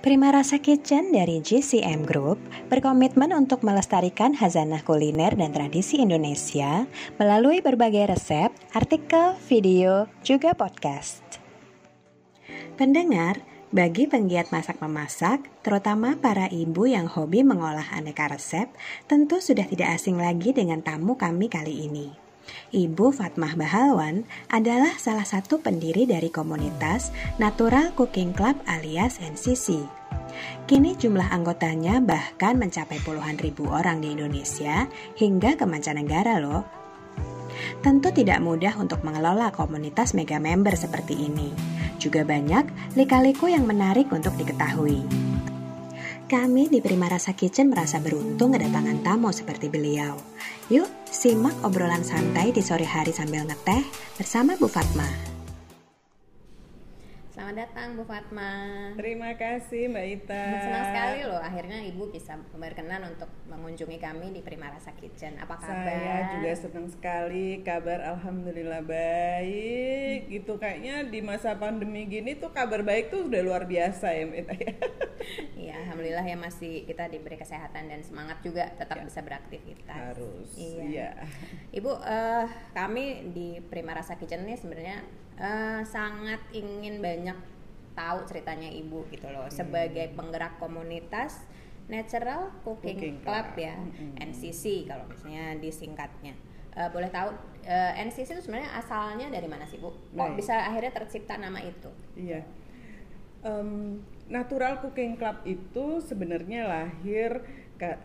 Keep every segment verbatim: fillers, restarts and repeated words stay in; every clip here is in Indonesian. Prima Rasa Kitchen dari G C M Group berkomitmen untuk melestarikan khazanah kuliner dan tradisi Indonesia melalui berbagai resep, artikel, video, juga podcast. Pendengar, bagi penggiat masak-memasak, terutama para ibu yang hobi mengolah aneka resep, tentu sudah tidak asing lagi dengan tamu kami kali ini. Ibu Fatmah Bahalwan adalah salah satu pendiri dari komunitas Natural Cooking Club alias N C C. Kini jumlah anggotanya bahkan mencapai puluhan ribu orang di Indonesia hingga ke mancanegara loh. Tentu tidak mudah untuk mengelola komunitas mega member seperti ini. Juga banyak lika-liku yang menarik untuk diketahui. Kami di Prima Rasa Kitchen merasa beruntung kedatangan tamu seperti beliau. Yuk, simak obrolan santai di sore hari sambil ngeteh bersama Bu Fatmah. Selamat datang Bu Fatmah. Terima kasih Mbak Ita. Senang sekali loh akhirnya Ibu bisa berkenan untuk mengunjungi kami di Prima Rasa Kitchen. Apa kabar? Saya juga senang sekali. Kabar alhamdulillah baik. Hmm. Gitu kayaknya di masa pandemi gini tuh kabar baik tuh udah luar biasa ya Mbak Ita ya. Iya, alhamdulillah ya masih kita diberi kesehatan dan semangat juga tetap ya, bisa beraktivitas. Harus. Iya. Ya. Ibu, uh, kami di Prima Rasa Kitchen ini sebenarnya uh, sangat ingin banyak tahu ceritanya Ibu gitu loh. Hmm. Sebagai penggerak komunitas Natural Cooking, Cooking Club, Club ya, hmm. N C C kalau misalnya disingkatnya. Uh, boleh tahu uh, N C C itu sebenarnya asalnya dari mana sih Bu? Kok bisa akhirnya tercipta nama itu? Iya. Um, Natural Cooking Club itu sebenarnya lahir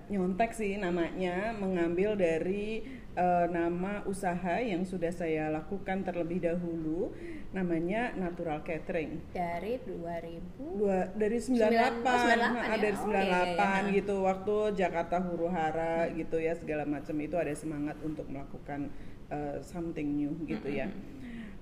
nyontek sih namanya, mengambil dari uh, nama usaha yang sudah saya lakukan terlebih dahulu, namanya Natural Catering. Dari dua ribu Dua, dari sembilan puluh delapan, oh, sembilan puluh delapan ada ya? sembilan puluh delapan oh, iya, iya. Gitu, waktu Jakarta huru hara hmm. gitu ya, segala macam itu ada semangat untuk melakukan uh, something new gitu hmm. ya.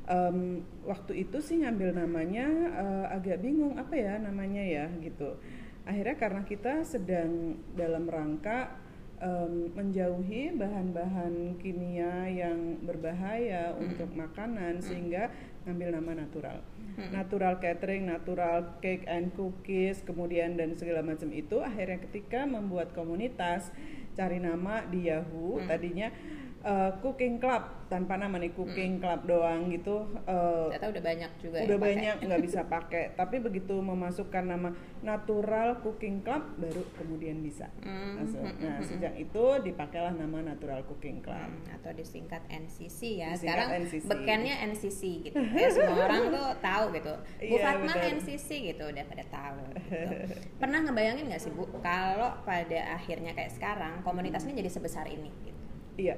Um, waktu itu sih ngambil namanya uh, agak bingung apa ya namanya ya gitu. Akhirnya karena kita sedang dalam rangka um, menjauhi bahan-bahan kimia yang berbahaya mm-hmm. untuk makanan, sehingga ngambil nama natural. Mm-hmm. Natural catering, natural cake and cookies, kemudian dan segala macam itu. Akhirnya ketika membuat komunitas, cari nama di Yahoo, mm-hmm. tadinya Uh, cooking club tanpa nama nih, cooking hmm. club doang gitu. Uh, Ternyata udah banyak juga. Udah banyak nggak bisa pakai. Tapi begitu memasukkan nama Natural Cooking Club baru kemudian bisa. Hmm. Nah sejak itu dipakailah nama Natural Cooking Club. Hmm. Atau disingkat N C C ya. Disingkat sekarang N C C. Bekennya N C C gitu. Ya, semua orang tuh tahu gitu. Bu ya, Fatmah N C C gitu udah pada tahu. Gitu. Pernah ngebayangin nggak sih Bu kalau pada akhirnya kayak sekarang komunitasnya hmm. jadi sebesar ini? Gitu? Iya.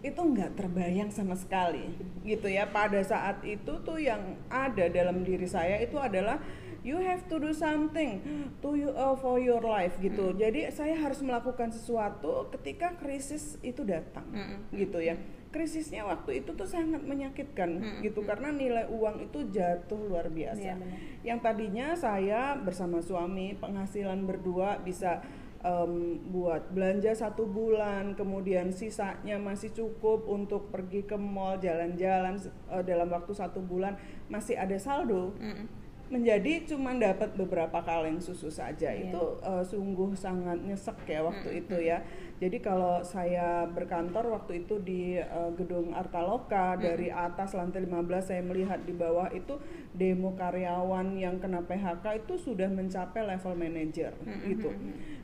Itu nggak terbayang sama sekali gitu ya. Pada saat itu tuh yang ada dalam diri saya itu adalah you have to do something to you uh, for your life gitu. Mm. Jadi saya harus melakukan sesuatu ketika krisis itu datang mm. gitu ya. Krisisnya waktu itu tuh sangat menyakitkan mm-hmm. gitu, karena nilai uang itu jatuh luar biasa. Yeah, yeah. Yang tadinya saya bersama suami penghasilan berdua bisa Um, buat belanja satu bulan, kemudian sisanya masih cukup untuk pergi ke mall, jalan-jalan uh, dalam waktu satu bulan masih ada saldo, mm. menjadi cuma dapat beberapa kaleng susu saja. Yeah. Itu uh, sungguh sangat nyesek ya waktu mm. itu ya. Jadi kalau saya berkantor waktu itu di uh, gedung Artaloka, mm. dari atas lantai lima belas saya melihat di bawah itu demo karyawan yang kena P H K itu sudah mencapai level manager mm-hmm. gitu.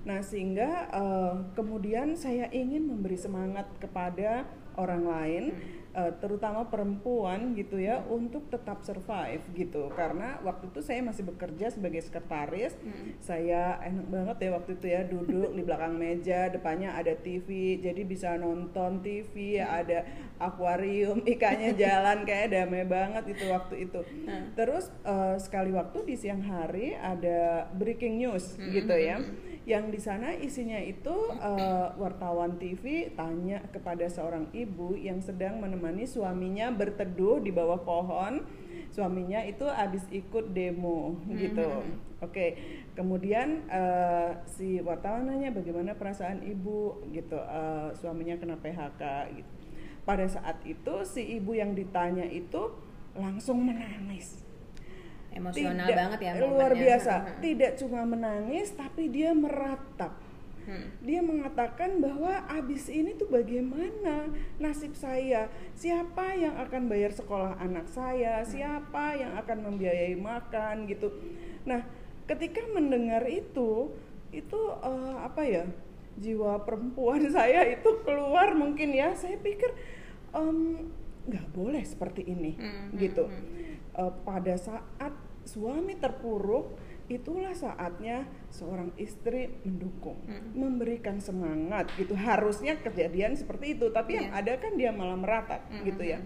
Nah sehingga uh, kemudian saya ingin memberi semangat kepada orang lain, mm. uh, terutama perempuan gitu ya, mm. untuk tetap survive gitu. Karena waktu itu saya masih bekerja sebagai sekretaris, mm. saya enak banget ya waktu itu ya duduk di belakang meja, depannya ada T V, jadi bisa nonton T V, ada akuarium, ikannya jalan kayak damai banget itu waktu itu. Nah. Terus uh, sekali waktu di siang hari ada breaking news mm-hmm. gitu ya, yang di sana isinya itu uh, wartawan T V tanya kepada seorang ibu yang sedang menemani suaminya berteduh di bawah pohon. Suaminya itu abis ikut demo gitu. Mm-hmm. Oke, okay. Kemudian uh, si wartawan nanya bagaimana perasaan ibu gitu, uh, suaminya kena P H K gitu. Pada saat itu si ibu yang ditanya itu langsung menangis. emosional tidak, banget ya luar momennya. Biasa hmm. Tidak cuma menangis tapi dia meratap. Hmm. Dia mengatakan bahwa abis ini tuh bagaimana nasib saya, siapa yang akan bayar sekolah anak saya, hmm. siapa yang akan membiayai makan gitu. Nah, ketika mendengar itu, itu uh, apa ya, jiwa perempuan saya itu keluar mungkin ya. Saya pikir um, nggak boleh seperti ini hmm. gitu. Hmm. Uh, pada saat suami terpuruk, itulah saatnya seorang istri mendukung, hmm. memberikan semangat gitu. Harusnya kejadian seperti itu, tapi yeah. yang ada kan dia malah meratap hmm. gitu ya.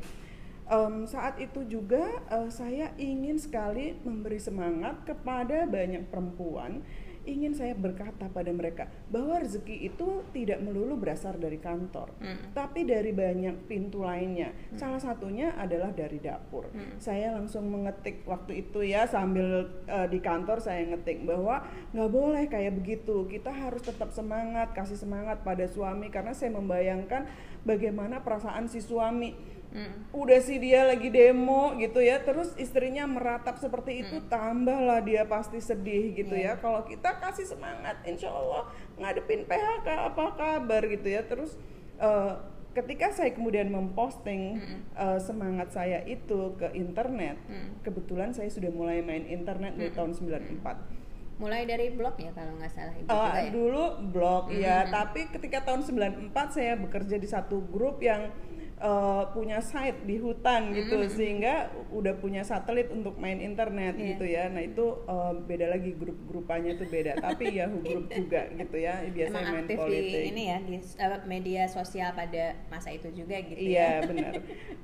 Um, saat itu juga uh, saya ingin sekali memberi semangat kepada banyak perempuan. Ingin saya berkata pada mereka bahwa rezeki itu tidak melulu berasal dari kantor, hmm. tapi dari banyak pintu lainnya. Hmm. Salah satunya adalah dari dapur. Hmm. Saya langsung mengetik waktu itu ya, sambil uh, di kantor saya ngetik bahwa nggak boleh kayak begitu. Kita harus tetap semangat, kasih semangat pada suami, karena saya membayangkan bagaimana perasaan si suami. Mm. Udah sih dia lagi demo gitu ya, terus istrinya meratap seperti itu, mm. tambahlah dia pasti sedih gitu yeah. ya. Kalau kita kasih semangat, insya Allah ngadepin P H K apa kabar gitu ya. Terus uh, ketika saya kemudian memposting mm. uh, semangat saya itu ke internet, mm. kebetulan saya sudah mulai main internet mm. di tahun sembilan puluh empat. Mulai dari blog ya kalau nggak salah Ibu uh, juga ya? Dulu blog mm-hmm. ya, tapi ketika tahun sembilan puluh empat saya bekerja di satu grup yang uh, punya site di hutan gitu, mm-hmm. sehingga udah punya satelit untuk main internet yeah. gitu ya. Nah itu uh, beda lagi, grup-grupannya tuh beda, tapi Yahoo Group juga gitu ya, biasanya main politik. Emang aktif di ini ya, di media sosial pada masa itu juga gitu yeah, ya. Iya benar.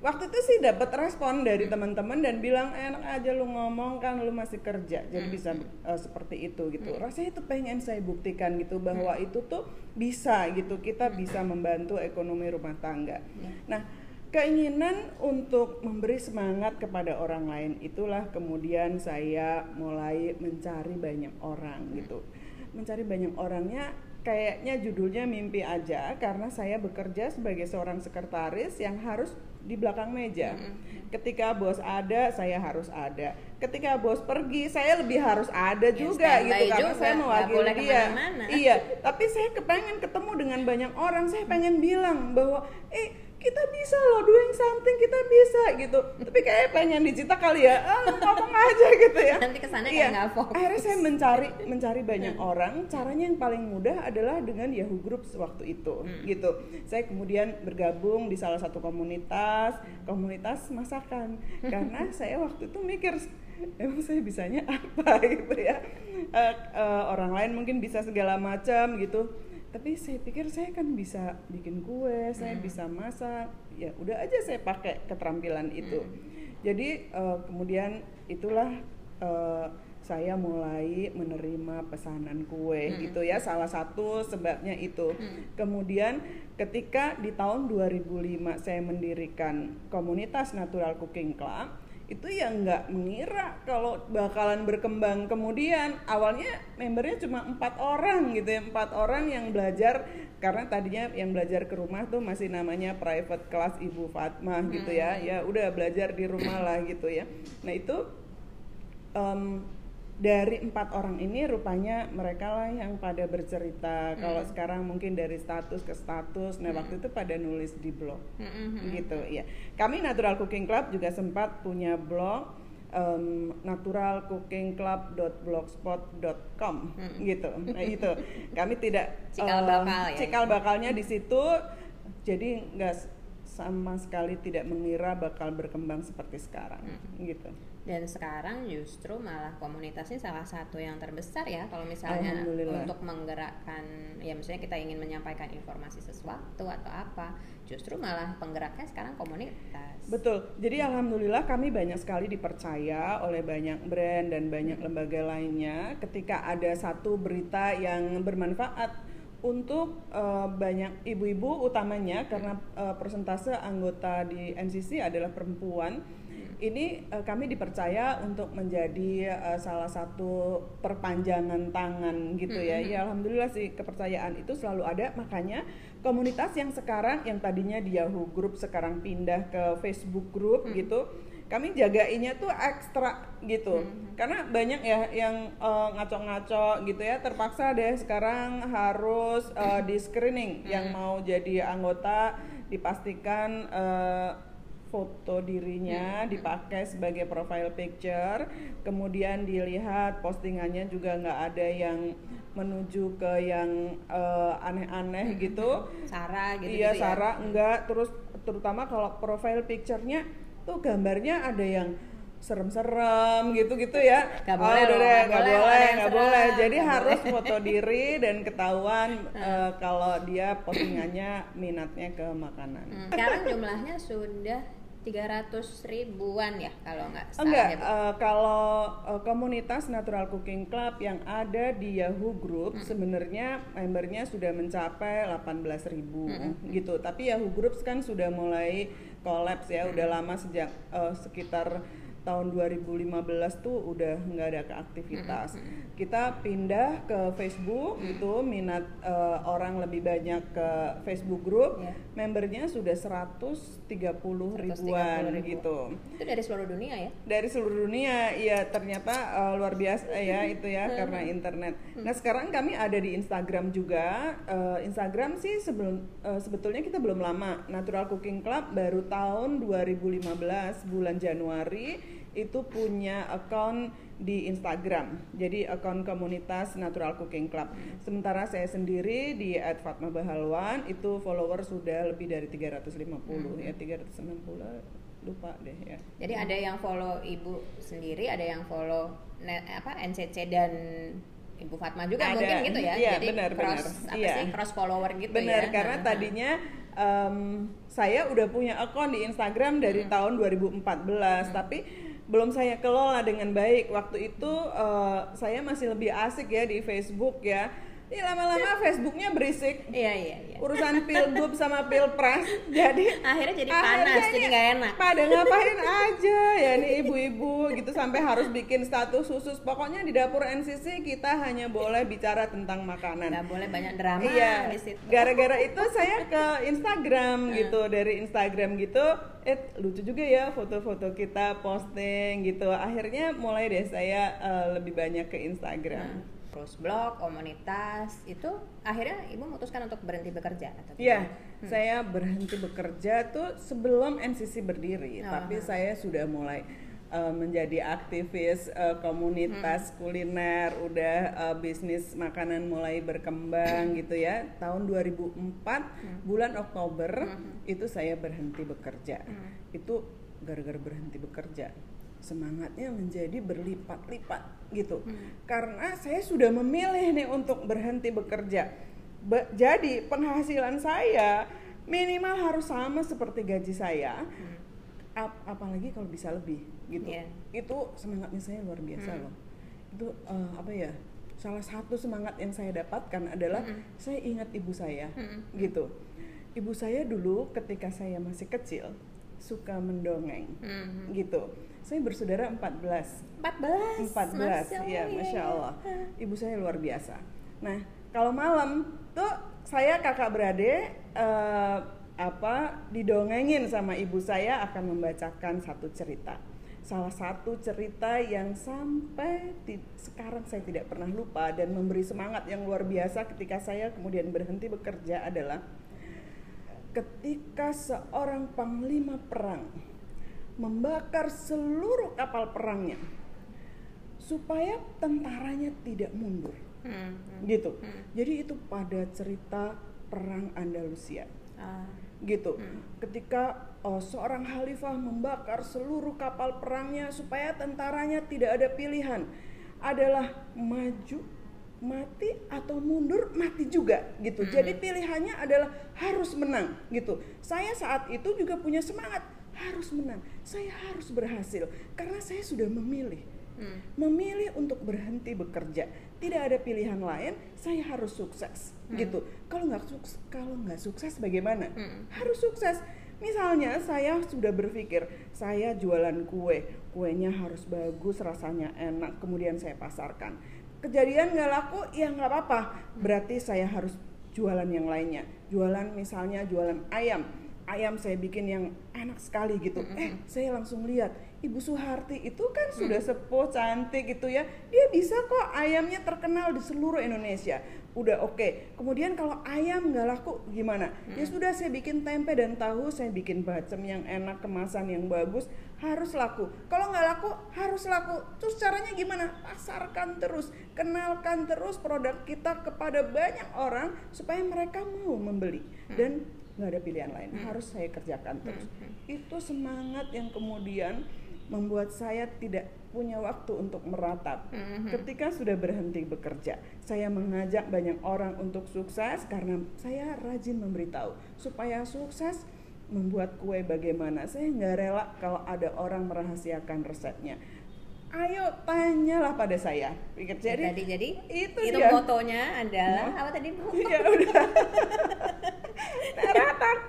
Waktu itu sih dapat respon dari mm-hmm. teman-teman dan bilang, enak aja lu ngomong kan lu masih kerja, jadi mm-hmm. bisa uh, seperti itu itu gitu. Hmm. Rasanya itu pengen saya buktikan gitu bahwa hmm. itu tuh bisa gitu, kita bisa membantu ekonomi rumah tangga. Hmm. Nah, keinginan untuk memberi semangat kepada orang lain itulah kemudian saya mulai mencari banyak orang gitu. Mencari banyak orangnya kayaknya judulnya mimpi aja, karena saya bekerja sebagai seorang sekretaris yang harus di belakang meja. Mm-hmm. Ketika bos ada, saya harus ada. Ketika bos pergi, saya lebih harus ada ya, juga gitu juga. Karena saya mewakili dia. Kemana-mana. Iya, tapi saya kepengen ketemu dengan banyak orang. Saya pengen bilang bahwa eh kita bisa loh doing something, kita bisa gitu. Tapi kayak pengen dicita kali ya, ah, ngomong aja gitu ya. Nanti kesannya iya. kayak nggak fokus. Akhirnya saya mencari mencari banyak orang. Caranya yang paling mudah adalah dengan Yahoo Groups waktu itu hmm. gitu. Saya kemudian bergabung di salah satu komunitas komunitas masakan, karena saya waktu itu mikir emang saya bisanya apa gitu ya. Uh, uh, orang lain mungkin bisa segala macam gitu. Tapi saya pikir saya kan bisa bikin kue, saya hmm. bisa masak, ya udah aja saya pakai keterampilan itu. Hmm. Jadi uh, kemudian itulah uh, saya mulai menerima pesanan kue hmm. gitu ya, salah satu sebabnya itu. Hmm. Kemudian ketika di tahun dua ribu lima saya mendirikan komunitas Natural Cooking Club, itu ya nggak mengira kalau bakalan berkembang. Kemudian awalnya membernya cuma empat orang gitu ya, empat orang yang belajar, karena tadinya yang belajar ke rumah tuh masih namanya private class Ibu Fatmah gitu ya, ya udah belajar di rumah lah gitu ya. Nah itu um, dari empat orang ini rupanya mereka lah yang pada bercerita. Kalau mm. sekarang mungkin dari status ke status. Nah mm. waktu itu pada nulis di blog mm-hmm. gitu ya. Kami Natural Cooking Club juga sempat punya blog um, natural cooking club dot blogspot dot com mm. gitu. Nah itu kami tidak cikal bakal um, ya, cikal bakalnya di situ. Jadi nggak sama sekali tidak mengira bakal berkembang seperti sekarang mm. gitu. Dan sekarang justru malah komunitasnya salah satu yang terbesar ya, kalau misalnya untuk menggerakkan, ya misalnya kita ingin menyampaikan informasi sesuatu atau apa, justru malah penggeraknya sekarang komunitas. Betul, jadi alhamdulillah kami banyak sekali dipercaya oleh banyak brand dan banyak lembaga lainnya. Ketika ada satu berita yang bermanfaat untuk uh, banyak ibu-ibu utamanya, karena uh, persentase anggota di N C C adalah perempuan. Ini uh, kami dipercaya untuk menjadi uh, salah satu perpanjangan tangan gitu ya. Ya alhamdulillah sih kepercayaan itu selalu ada, makanya komunitas yang sekarang, yang tadinya di Yahoo Group sekarang pindah ke Facebook Group, hmm. gitu. Kami jagainya tuh ekstra gitu, hmm. karena banyak ya yang uh, ngaco-ngaco gitu ya, terpaksa deh sekarang harus uh, di screening, hmm. yang mau jadi anggota dipastikan uh, foto dirinya dipakai sebagai profile picture, kemudian dilihat postingannya juga nggak ada yang menuju ke yang uh, aneh-aneh gitu. Sarah gitu. Iya, gitu, Sarah ya? Enggak, terus terutama kalau profile picture-nya tuh gambarnya ada yang serem-serem gitu-gitu ya. Gak boleh, oh, deh, gak boleh, boleh gak boleh. Jadi gak harus boleh. Foto diri dan ketahuan uh, kalau dia postingannya minatnya ke makanan. Hmm. Sekarang jumlahnya sudah tiga ratus ribuan ya kalau nggak salah. Enggak, ya, uh, kalau uh, komunitas Natural Cooking Club yang ada di Yahoo Group hmm. sebenarnya membernya sudah mencapai delapan belas ribu hmm. gitu. Tapi Yahoo Groups kan sudah mulai kolaps ya, hmm. udah lama sejak uh, sekitar tahun dua ribu lima belas tuh udah nggak ada aktivitas. Kita pindah ke Facebook gitu, minat uh, orang lebih banyak ke Facebook Group, yeah. membernya sudah seratus tiga puluh ribuan gitu. Itu dari seluruh dunia ya? Dari seluruh dunia, iya, ternyata uh, luar biasa ya itu ya, karena internet. Nah sekarang kami ada di Instagram juga. uh, Instagram sih sebelum, uh, sebetulnya kita belum lama, Natural Cooking Club baru tahun dua ribu lima belas bulan Januari itu punya account di Instagram, jadi account komunitas Natural Cooking Club. Sementara saya sendiri di at Fatmah Bahalwan itu follower sudah lebih dari tiga ratus lima puluh hmm. ya, tiga ratus enam puluh lupa deh ya. Jadi ada yang follow Ibu sendiri, ada yang follow apa N C C dan Ibu Fatmah juga ada, mungkin gitu ya, iya, jadi benar, cross benar. Apa iya. sih cross follower gitu benar, ya. Karena nah, tadinya um, saya udah punya akun di Instagram dari hmm. tahun dua ribu empat belas, hmm. tapi belum saya kelola dengan baik. Waktu itu uh, saya masih lebih asik ya di Facebook ya. Ini lama-lama Facebooknya berisik. Iya, iya, iya. Urusan pilgub sama pilpres. Jadi akhirnya jadi akhirnya panas, jadi nggak enak. Pada ngapain aja ya nih ibu-ibu gitu, sampai harus bikin status khusus. Pokoknya di dapur N C C kita hanya boleh bicara tentang makanan. Nggak boleh banyak drama. Iya. Di situ. Gara-gara itu saya ke Instagram gitu, dari Instagram gitu. Eh lucu juga ya foto-foto kita posting gitu. Akhirnya mulai deh saya uh, lebih banyak ke Instagram. Nah. Terus blog, komunitas, itu akhirnya Ibu memutuskan untuk berhenti bekerja? Iya, hmm. saya berhenti bekerja tuh sebelum N C C berdiri, oh, tapi nah. saya sudah mulai uh, menjadi aktivis uh, komunitas hmm. kuliner, udah uh, bisnis makanan mulai berkembang gitu ya. Tahun dua ribu empat, hmm. bulan Oktober, hmm. itu saya berhenti bekerja, hmm. itu gara-gara berhenti bekerja. Semangatnya menjadi berlipat-lipat gitu, hmm. karena saya sudah memilih nih untuk berhenti bekerja. Be- jadi penghasilan saya minimal harus sama seperti gaji saya, hmm. ap- apalagi kalau bisa lebih gitu. Yeah. Itu semangatnya saya luar biasa hmm. loh. Itu uh, apa ya? Salah satu semangat yang saya dapatkan adalah hmm. saya ingat ibu saya hmm. gitu. Ibu saya dulu ketika saya masih kecil suka mendongeng hmm. gitu. Saya bersaudara empat belas. empat belas. empat belas, ya, Masya Allah. Ibu saya luar biasa. Nah, kalau malam tuh saya kakak beradik uh, apa didongengin sama ibu saya akan membacakan satu cerita. Salah satu cerita yang sampai di, sekarang saya tidak pernah lupa dan memberi semangat yang luar biasa ketika saya kemudian berhenti bekerja adalah ketika seorang panglima perang membakar seluruh kapal perangnya supaya tentaranya tidak mundur, hmm, hmm, gitu. Hmm. Jadi itu pada cerita perang Andalusia, ah. gitu. Hmm. Ketika oh, seorang khalifah membakar seluruh kapal perangnya supaya tentaranya tidak ada pilihan, adalah maju, mati atau mundur, mati juga gitu. Hmm. Jadi pilihannya adalah harus menang gitu. Saya saat itu juga punya semangat. Harus menang, saya harus berhasil karena saya sudah memilih hmm. memilih untuk berhenti bekerja, tidak ada pilihan lain, saya harus sukses hmm. gitu. Kalau nggak sukses, kalau nggak sukses bagaimana? hmm. Harus sukses. Misalnya saya sudah berpikir saya jualan kue, kuenya harus bagus, rasanya enak, kemudian saya pasarkan. Kejadian nggak laku, ya nggak apa-apa, berarti saya harus jualan yang lainnya. Jualan misalnya jualan ayam. Ayam saya bikin yang enak sekali gitu. Mm-hmm. Eh, saya langsung lihat Ibu Suharti itu kan mm. sudah sepuh, cantik gitu ya. Dia bisa kok ayamnya terkenal di seluruh Indonesia. Udah oke. Okay. Kemudian kalau ayam nggak laku gimana? Mm. Ya sudah, saya bikin tempe dan tahu, saya bikin bacem yang enak, kemasan yang bagus, harus laku. Kalau nggak laku, harus laku. Terus caranya gimana? Pasarkan terus, kenalkan terus produk kita kepada banyak orang supaya mereka mau membeli. Mm. Dan nggak ada pilihan lain, hmm. harus saya kerjakan terus. Hmm. Itu semangat yang kemudian membuat saya tidak punya waktu untuk meratap. Hmm. Ketika sudah berhenti bekerja, saya mengajak banyak orang untuk sukses karena saya rajin memberitahu supaya sukses membuat kue bagaimana. Saya nggak rela kalau ada orang merahasiakan resepnya. Ayo tanyalah pada saya. Pikir jadi. Jadi, jadi itu, itu dia. Motonya adalah nah, apa tadi Bu? Ya udah.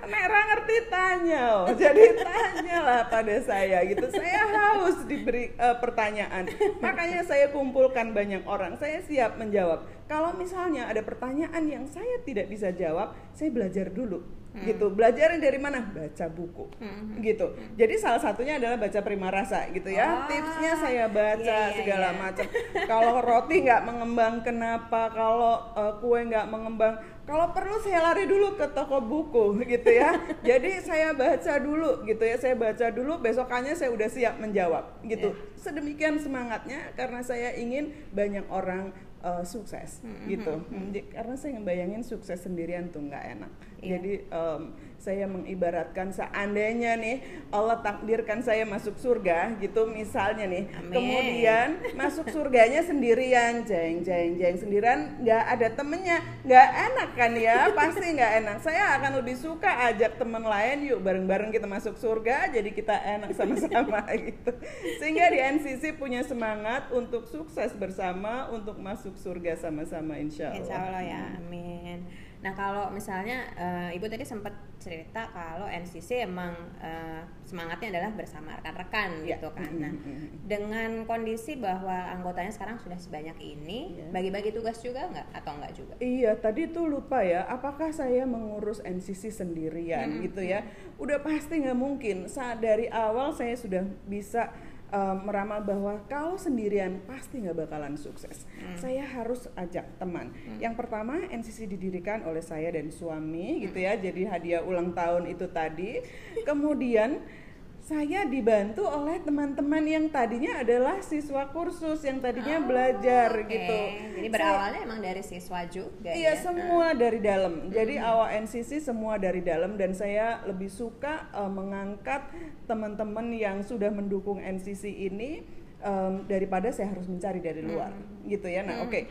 Merah ngerti tanya, oh. Jadi tanyalah pada saya gitu. Saya haus diberi uh, pertanyaan, makanya saya kumpulkan banyak orang. Saya siap menjawab. Kalau misalnya ada pertanyaan yang saya tidak bisa jawab, saya belajar dulu, hmm. gitu. Belajarnya dari mana? Baca buku, hmm. gitu. Jadi salah satunya adalah baca Prima Rasa, gitu ya. Oh. Tipsnya saya baca yeah, yeah, segala yeah. macam. Kalau roti nggak mengembang, kenapa? Kalau uh, kue nggak mengembang. Kalau perlu saya lari dulu ke toko buku gitu ya. Jadi saya baca dulu gitu ya, saya baca dulu besokannya saya udah siap menjawab gitu. Yeah. Sedemikian semangatnya karena saya ingin banyak orang uh, sukses mm-hmm. gitu. Mm-hmm. Karena saya ngebayangin sukses sendirian tuh nggak enak. Yeah. Jadi um, saya mengibaratkan seandainya nih Allah takdirkan saya masuk surga gitu misalnya nih. Amin. Kemudian masuk surganya sendirian, jeng jeng jeng sendirian, nggak ada temennya, nggak enak kan ya, pasti nggak enak. Saya akan lebih suka ajak teman lain, yuk bareng-bareng kita masuk surga, jadi kita enak sama-sama gitu. Sehingga di N C C punya semangat untuk sukses bersama, untuk masuk surga sama-sama, insya Allah. Insya Allah ya, amin. Nah kalau misalnya uh, Ibu tadi sempat cerita kalau N C C emang uh, semangatnya adalah bersama rekan-rekan yeah. gitu kan. Nah dengan kondisi bahwa anggotanya sekarang sudah sebanyak ini, yeah. bagi-bagi tugas juga nggak atau nggak juga? Iya, tadi tuh lupa ya. Apakah saya mengurus N C C sendirian mm-hmm. gitu ya? Udah pasti nggak mungkin. Saat dari awal saya sudah bisa Uh, meramal bahwa kalau sendirian pasti nggak bakalan sukses. Hmm. Saya harus ajak teman. Hmm. Yang pertama N C C didirikan oleh saya dan suami hmm. gitu ya. Jadi hadiah ulang tahun itu tadi. Kemudian saya dibantu oleh teman-teman yang tadinya adalah siswa kursus, yang tadinya oh, belajar okay. gitu. Jadi berawalnya saya, emang dari siswa juga. Iya ya? Semua hmm. dari dalam. Jadi hmm. awal N C C semua dari dalam dan saya lebih suka uh, mengangkat teman-teman yang sudah mendukung N C C ini um, daripada saya harus mencari dari luar, hmm. gitu ya. Nah, hmm. oke, okay.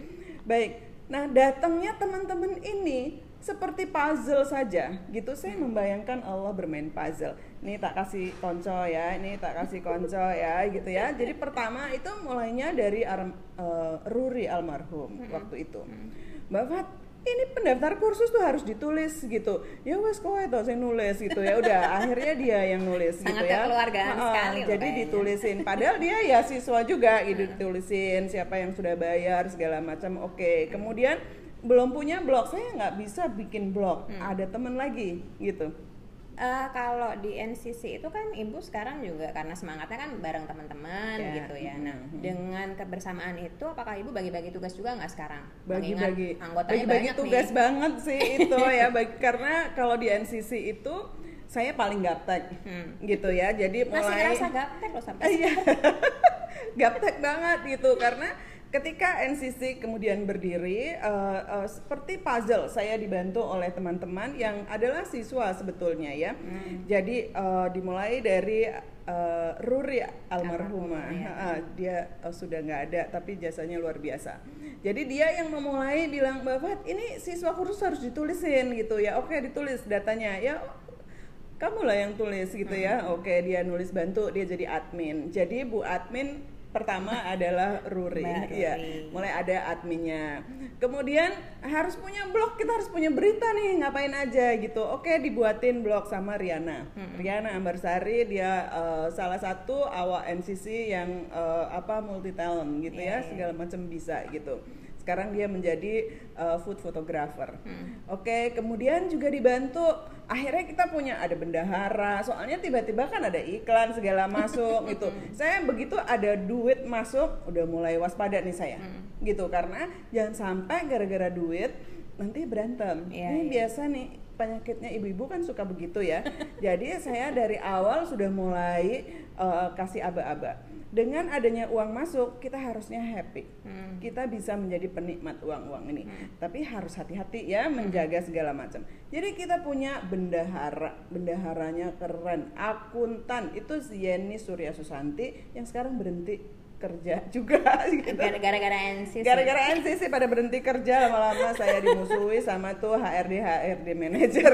baik. Nah, datangnya teman-teman ini seperti puzzle saja, gitu. Saya membayangkan Allah bermain puzzle. Ini tak kasih konco ya, ini tak kasih konco ya, gitu ya. Jadi pertama itu mulainya dari Ar- uh, Ruri almarhum waktu itu. Mbak Fat, ini pendaftar kursus tuh harus ditulis gitu. Ya wes kowe toh saya nulis gitu ya. Udah akhirnya dia yang nulis sangat gitu ya. Kekeluargaan uh, sekali. Jadi kayaknya ditulisin. Padahal dia ya siswa juga gitu, ditulisin siapa yang sudah bayar segala macam. Oke. Kemudian belum punya blog, saya nggak bisa bikin blog. Hmm. Ada teman lagi gitu. Uh, kalau di N C C itu kan Ibu sekarang juga karena semangatnya kan bareng teman-teman yeah. gitu ya. Nah, mm-hmm. dengan kebersamaan itu apakah Ibu bagi-bagi tugas juga nggak sekarang? Bagi-bagi. Anggotanya bagi-bagi banyak tugas nih. Banget sih itu ya. Bagi, karena kalau di N C C itu saya paling gaptek hmm. gitu ya. Jadi mulai masih ngerasa gaptek loh sampai sekarang. Gaptek banget gitu karena ketika N C C kemudian berdiri, uh, uh, seperti puzzle saya dibantu oleh teman-teman yang adalah siswa sebetulnya ya. Hmm. Jadi uh, dimulai dari uh, Ruri almarhumah, ya. uh, dia uh, sudah nggak ada tapi jasanya luar biasa. Jadi dia yang memulai bilang, Mbak Fat, ini siswa kursus harus ditulisin gitu ya. Oke, ditulis datanya ya. Kamu lah yang tulis gitu hmm. ya. Oke, dia nulis bantu, dia jadi admin. Jadi Bu admin pertama adalah Ruri, Mbak Ruri. Ya, mulai ada adminnya. Kemudian harus punya blog, kita harus punya berita nih, ngapain aja gitu. Oke, dibuatin blog sama Riana. Hmm. Riana Ambarsari, dia uh, salah satu awak N C C yang uh, apa multi talent gitu yeah. ya, segala macam bisa gitu. Sekarang dia menjadi uh, food photographer. Hmm. Oke, okay, kemudian juga dibantu. Akhirnya kita punya ada bendahara. Soalnya tiba-tiba kan ada iklan segala masuk gitu. Saya begitu ada duit masuk, udah mulai waspada nih saya. Hmm. Gitu, karena jangan sampai gara-gara duit nanti berantem. Ya, ini ya. Biasa nih penyakitnya ibu-ibu kan suka begitu ya. Jadi saya dari awal sudah mulai uh, kasih aba-aba. Dengan adanya uang masuk, kita harusnya happy. Hmm. Kita bisa menjadi penikmat uang-uang ini. Hmm. Tapi harus hati-hati ya, menjaga segala macam. Jadi kita punya bendahara, bendaharanya keren, akuntan. Itu Yeni Surya Susanti yang sekarang berhenti kerja juga gitu. Gara-gara N C C. Gara-gara N C C pada berhenti kerja, lama-lama saya dimusuhi sama tuh H R D H R D manager.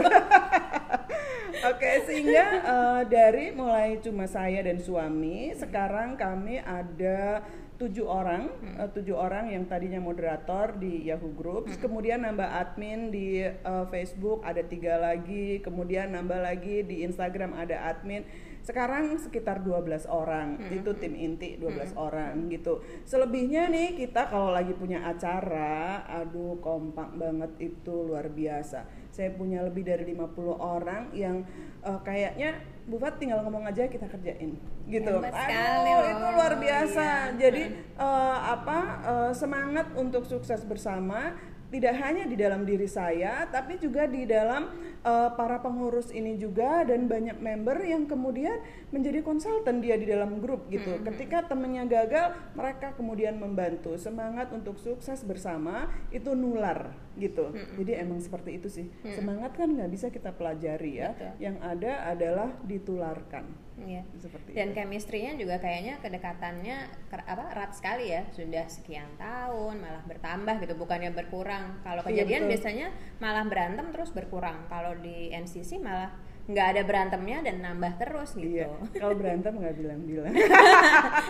Oke, okay, sehingga uh, dari mulai cuma saya dan suami, sekarang kami ada tujuh orang, hmm. uh, tujuh orang yang tadinya moderator di Yahoo Groups, hmm. kemudian nambah admin di uh, Facebook ada tiga lagi, kemudian nambah lagi di Instagram ada admin. Sekarang sekitar dua belas orang, hmm. itu tim inti dua belas hmm. orang gitu. Selebihnya nih kita kalau lagi punya acara, aduh kompak banget itu luar biasa. Saya punya lebih dari lima puluh orang yang uh, kayaknya Bu Fat tinggal ngomong aja kita kerjain gitu. Aduh, itu luar biasa. Iya. Jadi uh, apa uh, semangat untuk sukses bersama tidak hanya di dalam diri saya, tapi juga di dalam uh, para pengurus ini juga, dan banyak member yang kemudian menjadi konsultan dia di dalam grup gitu. Mm-hmm. Ketika temennya gagal, mereka kemudian membantu. Semangat untuk sukses bersama itu nular gitu. Mm-hmm. Jadi emang seperti itu sih. Mm-hmm. Semangat kan nggak bisa kita pelajari ya. Betul. Yang ada adalah ditularkan. Iya. Seperti dan itu. Chemistry-nya juga kayaknya kedekatannya ker, apa erat sekali ya. Sudah sekian tahun malah bertambah gitu, bukannya berkurang. Kalau kejadian iya, biasanya malah berantem terus berkurang. Kalau di N C C malah nggak ada berantemnya dan nambah terus gitu. Iya. Kalau berantem nggak bilang-bilang,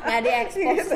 nggak diekspos.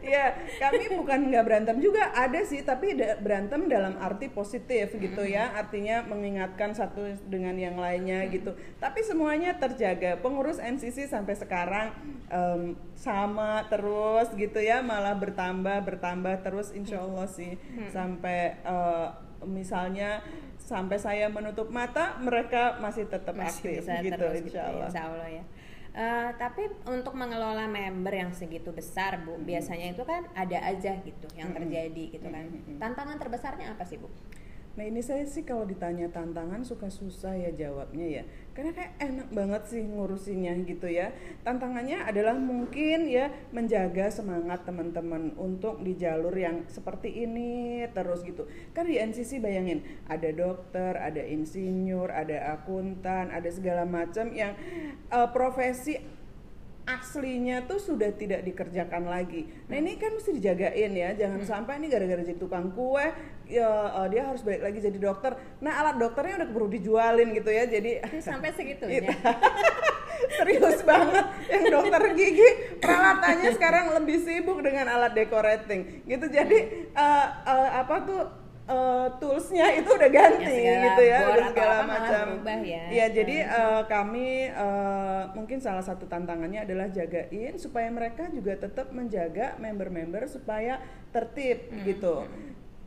Iya, kami bukan nggak berantem juga, ada sih, tapi da- berantem dalam arti positif gitu mm-hmm. ya, artinya mengingatkan satu dengan yang lainnya mm-hmm. gitu. Tapi semuanya terjaga. Pengurus N C C sampai sekarang um, sama terus gitu ya, malah bertambah bertambah terus, insya Allah sih mm-hmm. sampai uh, misalnya. Sampai saya menutup mata, mereka masih tetap masih aktif gitu, insya Allah. Insya Allah ya. Uh, tapi untuk mengelola member yang segitu besar, Bu, mm-hmm. biasanya itu kan ada aja gitu yang mm-hmm. terjadi gitu kan. Mm-hmm. Tantangan terbesarnya apa sih, Bu? Nah ini saya sih kalau ditanya tantangan suka susah ya jawabnya ya, karena kayak enak banget sih ngurusinnya gitu ya. Tantangannya adalah mungkin ya menjaga semangat teman-teman untuk di jalur yang seperti ini terus gitu. Kan di N C C bayangin ada dokter, ada insinyur, ada akuntan, ada segala macam yang uh, profesi aslinya tuh sudah tidak dikerjakan lagi. Nah ini kan mesti dijagain ya, jangan hmm. sampai ini gara-gara jadi tukang kue ya, uh, dia harus balik lagi jadi dokter. Nah alat dokternya udah keburu dijualin gitu ya, jadi sampai segitunya. Serius banget, yang dokter gigi peralatannya sekarang lebih sibuk dengan alat decorating gitu. Jadi uh, uh, apa tuh Uh, toolsnya itu udah ganti ya, gitu ya, udah segala macam. Ya, ya jadi uh, kami uh, mungkin salah satu tantangannya adalah jagain supaya mereka juga tetap menjaga member-member supaya tertib hmm. gitu.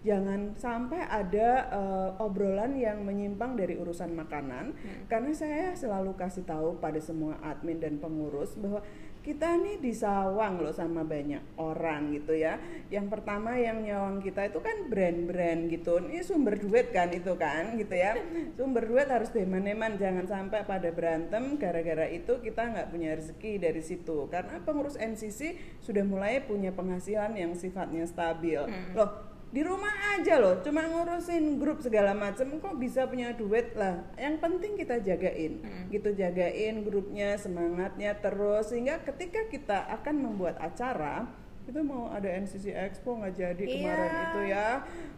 Jangan sampai ada uh, obrolan yang menyimpang dari urusan makanan, hmm. karena saya selalu kasih tahu pada semua admin dan pengurus bahwa kita nih disawang loh sama banyak orang gitu ya. Yang pertama yang nyawang kita itu kan brand-brand gitu, ini sumber duit kan itu kan gitu ya. Sumber duit harus deman-deman, jangan sampai pada berantem gara-gara itu kita nggak punya rezeki dari situ. Karena pengurus N C C sudah mulai punya penghasilan yang sifatnya stabil hmm. loh. Di rumah aja loh, cuma ngurusin grup segala macam kok bisa punya duit lah. Yang penting kita jagain, hmm. gitu jagain grupnya, semangatnya terus sehingga ketika kita akan membuat acara itu mau ada N C C Expo nggak jadi iya. kemarin itu ya.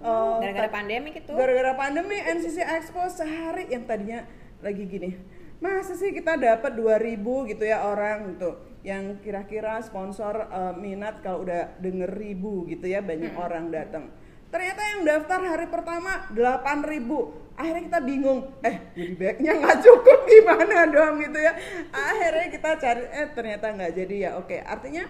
Uh, gara-gara ta- pandemi gitu. Gara-gara pandemi N C C Expo sehari yang tadinya lagi gini. Masa sih kita dapat dua ribu gitu ya orang tuh. Yang kira-kira sponsor uh, minat kalau udah denger ribu gitu ya, banyak hmm. orang datang. Ternyata yang daftar hari pertama delapan ribu. Akhirnya kita bingung, eh jadi backnya nggak cukup gimana dong gitu ya. Akhirnya kita cari, eh ternyata nggak jadi ya. Oke, artinya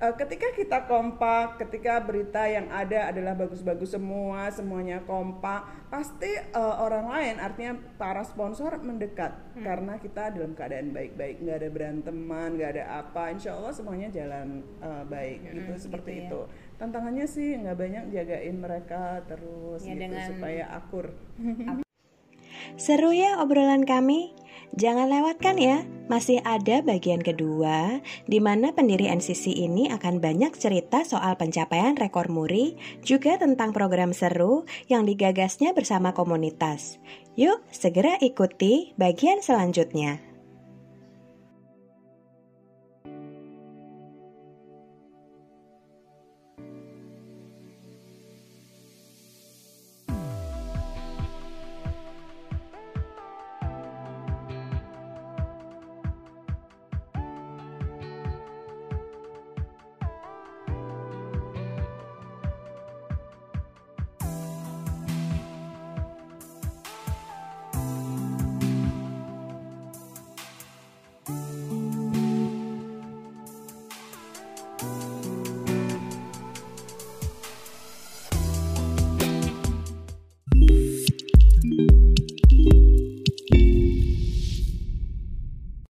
uh, ketika kita kompak, ketika berita yang ada adalah bagus-bagus semua, semuanya kompak, pasti uh, orang lain, artinya para sponsor mendekat hmm. karena kita dalam keadaan baik-baik, nggak ada beranteman, nggak ada apa, insya Allah semuanya jalan uh, baik, hmm, gitu, seperti gitu, itu. Ya. Tantangannya sih nggak banyak, jagain mereka terus ya, gitu, dengan... supaya akur. Seru ya obrolan kami? Jangan lewatkan ya, masih ada bagian kedua di mana pendiri N C C ini akan banyak cerita soal pencapaian rekor muri, juga tentang program seru yang digagasnya bersama komunitas. Yuk, segera ikuti bagian selanjutnya.